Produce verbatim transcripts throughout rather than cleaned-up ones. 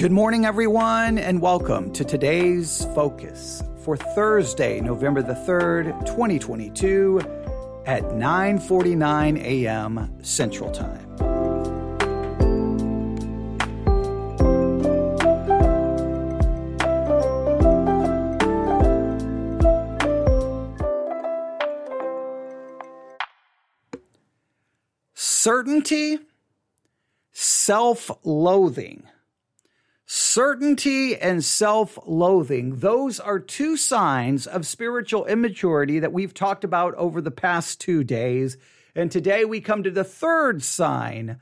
Good morning, everyone, and welcome to today's Focus for Thursday, November the third, twenty twenty-two at nine forty-nine a.m. Central Time. Certainty, self-loathing. Certainty and self-loathing, those are two signs of spiritual immaturity that we've talked about over the past two days. And today we come to the third sign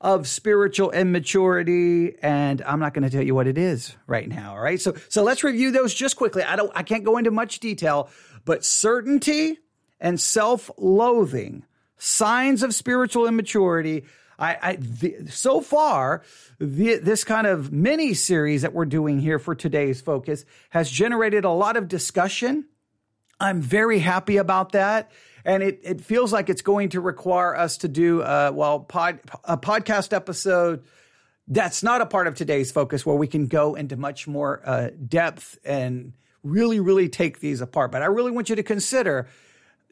of spiritual immaturity, and I'm not going to tell you what it is right now, all right? So so let's review those just quickly. I don't I can't go into much detail, but certainty and self-loathing, signs of spiritual immaturity. I, I the, so far, the, this kind of mini series that we're doing here for today's focus has generated a lot of discussion. I'm very happy about that, and it it feels like it's going to require us to do uh, well pod, a podcast episode. That's not a part of today's focus where we can go into much more uh, depth and really really take these apart. But I really want you to consider.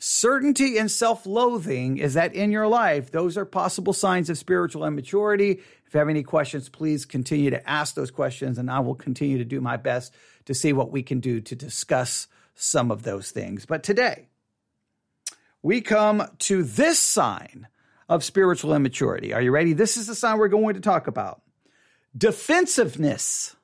Certainty and self-loathing, is that in your life? Those are possible signs of spiritual immaturity. If you have any questions, please continue to ask those questions, and I will continue to do my best to see what we can do to discuss some of those things. But today, we come to this sign of spiritual immaturity. Are you ready? This is the sign we're going to talk about. Defensiveness.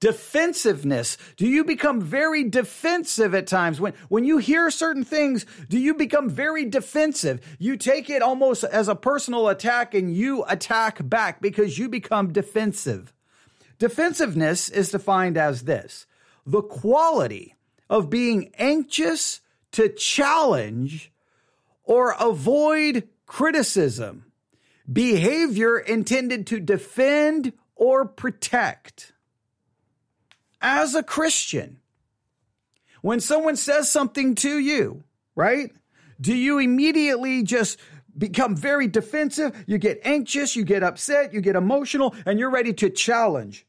Defensiveness. Do you become very defensive at times? When when you hear certain things, do you become very defensive? You take it almost as a personal attack and you attack back because you become defensive. Defensiveness is defined as this: the quality of being anxious to challenge or avoid criticism, behavior intended to defend or protect. As a Christian, when someone says something to you, right, do you immediately just become very defensive? You get anxious, you get upset, you get emotional, and you're ready to challenge.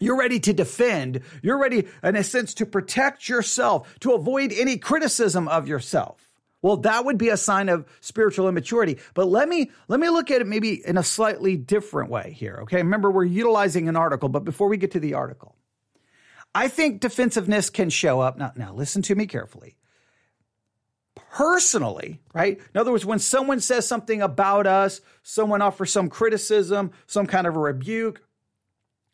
You're ready to defend. You're ready, in a sense, to protect yourself, to avoid any criticism of yourself. Well, that would be a sign of spiritual immaturity. But let me let me look at it maybe in a slightly different way here, okay? Remember, we're utilizing an article, but before we get to the article, I think defensiveness can show up. Now, now, listen to me carefully. Personally, right? In other words, when someone says something about us, someone offers some criticism, some kind of a rebuke,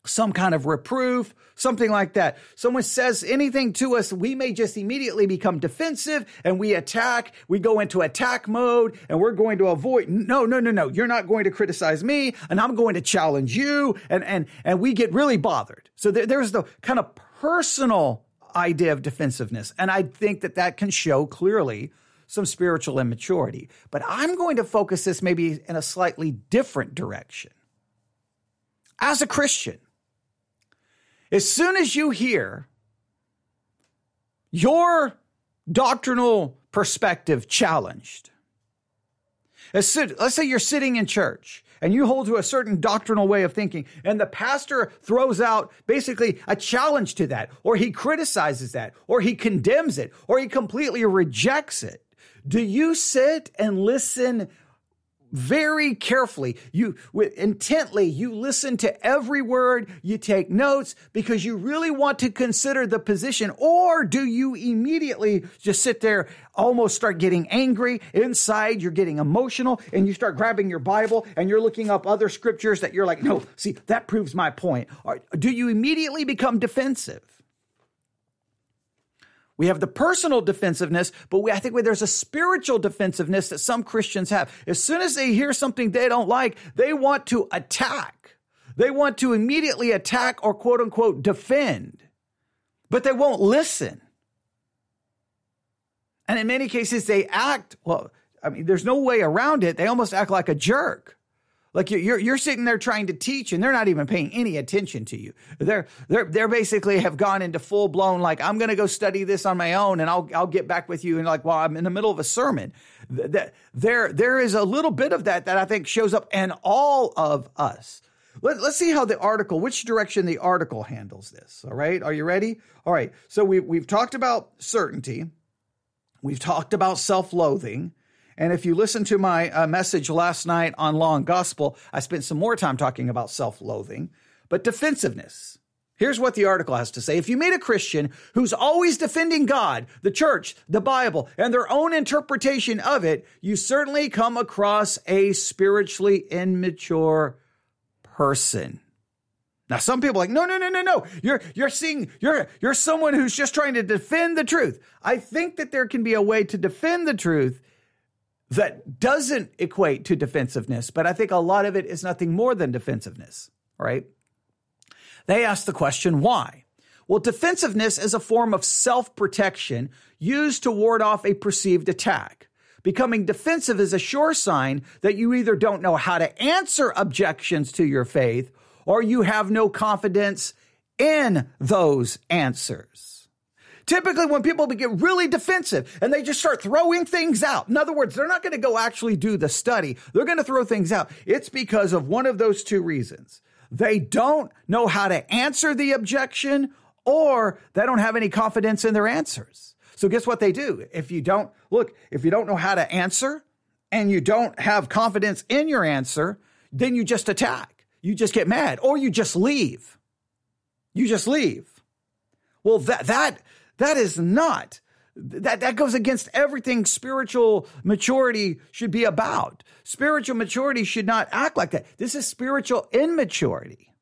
some kind of reproof, something like that. Someone says anything to us, we may just immediately become defensive and we attack. We go into attack mode and we're going to avoid, no, no, no, no. You're not going to criticize me and I'm going to challenge you. And and and we get really bothered. So there, there's the kind of personal idea of defensiveness. And I think that that can show clearly some spiritual immaturity. But I'm going to focus this maybe in a slightly different direction. As a Christian, as soon as you hear your doctrinal perspective challenged, as soon, let's say you're sitting in church and you hold to a certain doctrinal way of thinking, and the pastor throws out basically a challenge to that, or he criticizes that, or he condemns it, or he completely rejects it. Do you sit and listen very carefully, you with intently, you listen to every word, you take notes because you really want to consider the position? Or do you immediately just sit there, almost start getting angry inside, you're getting emotional, and you start grabbing your Bible and you're looking up other scriptures that you're like, no, see, that proves my point? Or do you immediately become defensive? We have the personal defensiveness, but we, I think there's a spiritual defensiveness that some Christians have. As soon as they hear something they don't like, they want to attack. They want to immediately attack or quote unquote defend, but they won't listen. And in many cases, they act, well, I mean, there's no way around it. They almost act like a jerk. Like you're you're sitting there trying to teach and they're not even paying any attention to you. They're they're they're basically have gone into full blown like, I'm going to go study this on my own and I'll I'll get back with you. And like, well, I'm in the middle of a sermon. That there there is a little bit of that that I think shows up in all of us. Let, let's see how the article, which direction the article handles this. All right. Are you ready? All right. So we, we've talked about certainty. We've talked about self-loathing. And if you listen to my uh, message last night on Law and Gospel, I spent some more time talking about self-loathing, but defensiveness. Here's what the article has to say. If you meet a Christian who's always defending God, the church, the Bible, and their own interpretation of it, you certainly come across a spiritually immature person. Now, some people are like, no, no, no, no, no. You're, you're seeing, you're, you're someone who's just trying to defend the truth. I think that there can be a way to defend the truth that doesn't equate to defensiveness, but I think a lot of it is nothing more than defensiveness, right? They ask the question, why? Well, defensiveness is a form of self-protection used to ward off a perceived attack. Becoming defensive is a sure sign that you either don't know how to answer objections to your faith or you have no confidence in those answers. Typically, when people get really defensive and they just start throwing things out, in other words, they're not going to go actually do the study. They're going to throw things out. It's because of one of those two reasons. They don't know how to answer the objection, or they don't have any confidence in their answers. So guess what they do? If you don't, look, if you don't know how to answer and you don't have confidence in your answer, then you just attack. You just get mad, or you just leave. You just leave. Well, that, that, that is not, that, that goes against everything spiritual maturity should be about. Spiritual maturity should not act like that. This is spiritual immaturity.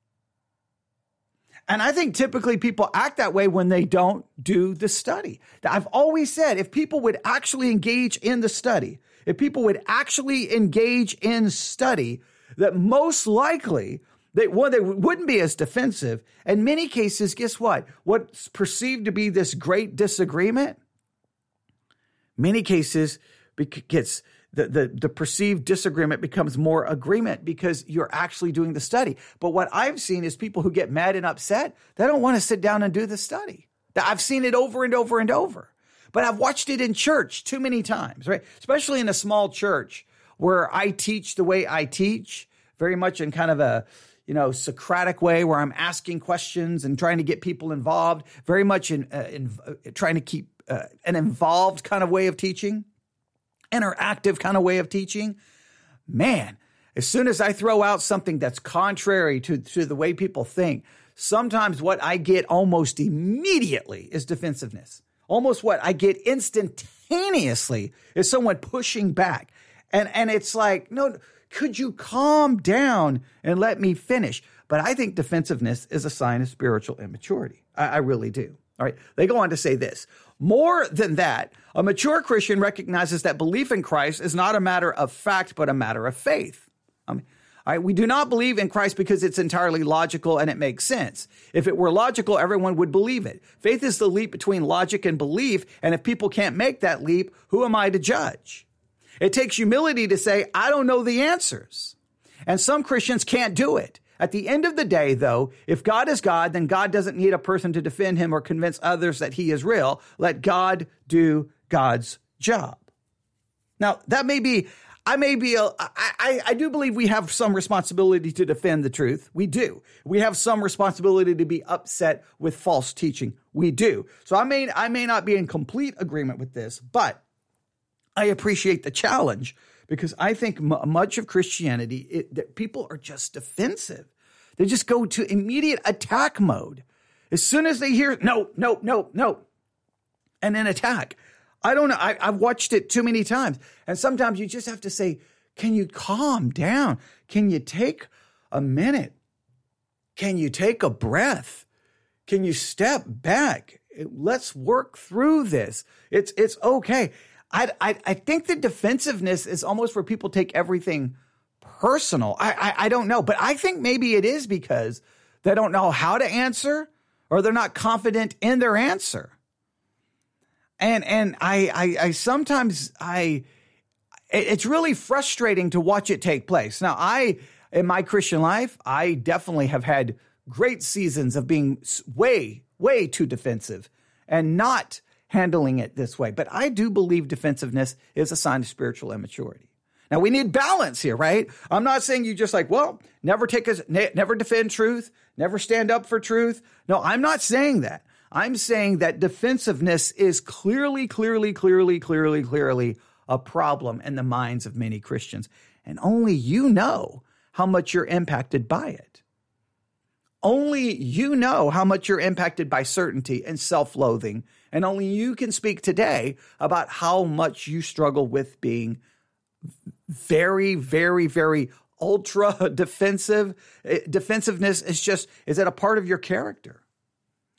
And I think typically people act that way when they don't do the study. I've always said, if people would actually engage in the study, if people would actually engage in study, that most likely they, well, they wouldn't be as defensive. In many cases, guess what? What's perceived to be this great disagreement, many cases gets the, the, the perceived disagreement becomes more agreement because you're actually doing the study. But what I've seen is people who get mad and upset, they don't want to sit down and do the study. I've seen it over and over and over. But I've watched it in church too many times, right? Especially in a small church where I teach the way I teach, very much in kind of a, you know, Socratic way where I'm asking questions and trying to get people involved, very much in, uh, in uh, trying to keep Uh, an involved kind of way of teaching, interactive kind of way of teaching. Man, as soon as I throw out something that's contrary to, to the way people think, sometimes what I get almost immediately is defensiveness. Almost what I get instantaneously is someone pushing back. And, and it's like, no, could you calm down and let me finish? But I think defensiveness is a sign of spiritual immaturity. I, I really do. All right. They go on to say this. More than that, a mature Christian recognizes that belief in Christ is not a matter of fact, but a matter of faith. I mean, all right, we do not believe in Christ because it's entirely logical and it makes sense. If it were logical, everyone would believe it. Faith is the leap between logic and belief. And if people can't make that leap, who am I to judge? It takes humility to say, I don't know the answers. And some Christians can't do it. At the end of the day, though, if God is God, then God doesn't need a person to defend him or convince others that he is real. Let God do God's job. Now, that may be, I may be, a, I, I, I do believe we have some responsibility to defend the truth. We do. We have some responsibility to be upset with false teaching. We do. So I may, I may not be in complete agreement with this, but I appreciate the challenge because I think m- much of Christianity, it, that people are just defensive. They just go to immediate attack mode. As soon as they hear, no, no, no, no, and then attack. I don't know. I, I've watched it too many times. And sometimes you just have to say, can you calm down? Can you take a minute? Can you take a breath? Can you step back? Let's work through this. It's, it's okay. I, I, I think the defensiveness is almost where people take everything personal. I, I I don't know, but I think maybe it is because they don't know how to answer or they're not confident in their answer. And and I I, I sometimes I it's really frustrating to watch it take place. Now, I in my Christian life, I definitely have had great seasons of being way way too defensive and not handling it this way. But I do believe defensiveness is a sign of spiritual immaturity. Now, we need balance here, right? I'm not saying you just like, well, never take a, ne- never defend truth, never stand up for truth. No, I'm not saying that. I'm saying that defensiveness is clearly, clearly, clearly, clearly, clearly a problem in the minds of many Christians. And only you know how much you're impacted by it. Only you know how much you're impacted by certainty and self-loathing, and only you can speak today about how much you struggle with being very, very, very ultra defensive. Defensiveness is just, is that a part of your character?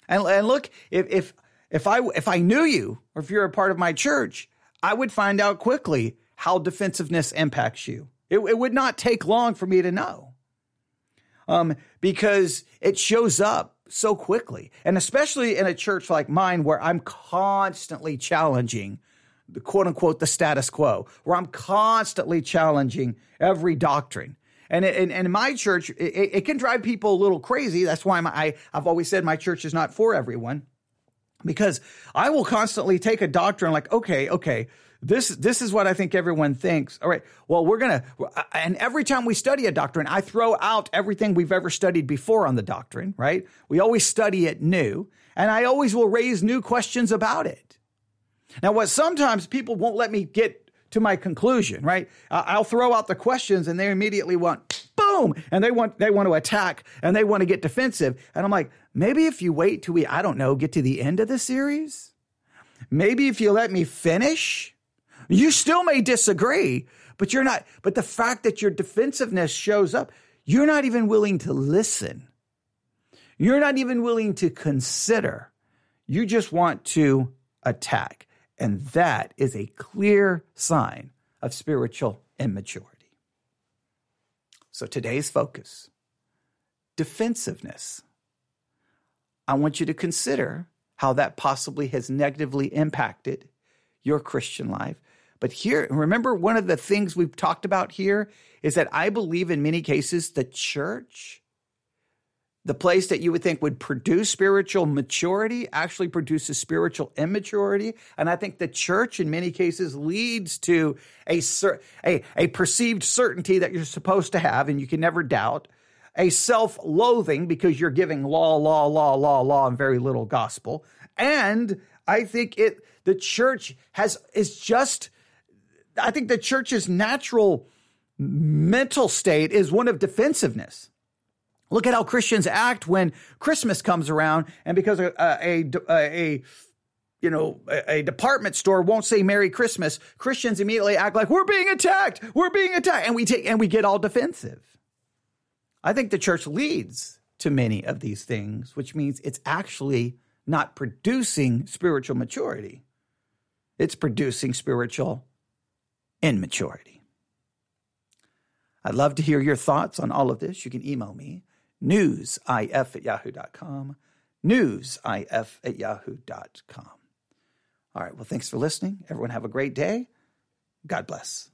And, and look, if, if, if I, if I knew you, or if you're a part of my church, I would find out quickly how defensiveness impacts you. It, it would not take long for me to know. Um, because it shows up so quickly. And especially in a church like mine where I'm constantly challenging the quote unquote, the status quo, where I'm constantly challenging every doctrine. And in, in my church, it, it can drive people a little crazy. That's why I'm, I, I've always said my church is not for everyone, because I will constantly take a doctrine like, okay, okay, This this is what I think everyone thinks. All right, well, we're going to – and every time we study a doctrine, I throw out everything we've ever studied before on the doctrine, right? We always study it new, and I always will raise new questions about it. Now, what sometimes people won't let me get to my conclusion, right? I'll throw out the questions, and they immediately want, boom, and they want they want to attack, and they want to get defensive. And I'm like, maybe if you wait till we, I don't know, get to the end of the series? Maybe if you let me finish – you still may disagree, but you're not, but the fact that your defensiveness shows up, you're not even willing to listen. You're not even willing to consider. You just want to attack. And that is a clear sign of spiritual immaturity. So today's focus, defensiveness. I want you to consider how that possibly has negatively impacted your Christian life. But here, remember, one of the things we've talked about here is that I believe in many cases the church, the place that you would think would produce spiritual maturity, actually produces spiritual immaturity. And I think the church in many cases leads to a, a, a perceived certainty that you're supposed to have and you can never doubt, a self-loathing because you're giving law, law, law, law, law, and very little gospel. And I think it the church has is just... I think the church's natural mental state is one of defensiveness. Look at how Christians act when Christmas comes around, and because a, a, a you know a, a department store won't say Merry Christmas, Christians immediately act like we're being attacked, we're being attacked, and we take and we get all defensive. I think the church leads to many of these things, which means it's actually not producing spiritual maturity; it's producing spiritual immaturity. I'd love to hear your thoughts on all of this. You can email me, newsif at yahoo dot com, newsif at yahoo dot com. All right, well, thanks for listening. Everyone have a great day. God bless.